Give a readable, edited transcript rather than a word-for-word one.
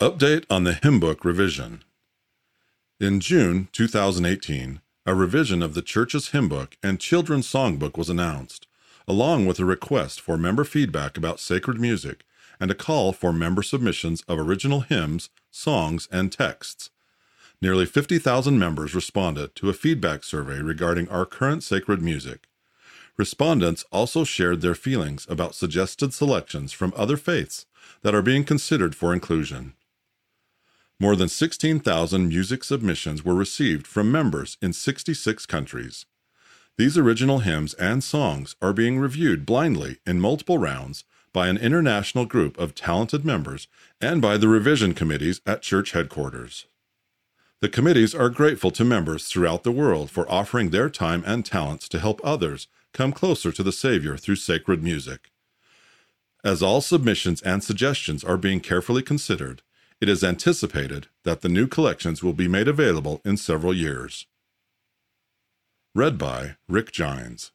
Update on the Hymn Book Revision. In June 2018, a revision of the Church's Hymn Book and Children's Songbook was announced, along with a request for member feedback about sacred music and a call for member submissions of original hymns, songs, and texts. Nearly 50,000 members responded to a feedback survey regarding our current sacred music. Respondents also shared their feelings about suggested selections from other faiths that are being considered for inclusion. More than 16,000 music submissions were received from members in 66 countries. These original hymns and songs are being reviewed blindly in multiple rounds by an international group of talented members and by the revision committees at church headquarters. The committees are grateful to members throughout the world for offering their time and talents to help others come closer to the Savior through sacred music. As all submissions and suggestions are being carefully considered, it is anticipated that the new collections will be made available in several years. Read by Rick Gines.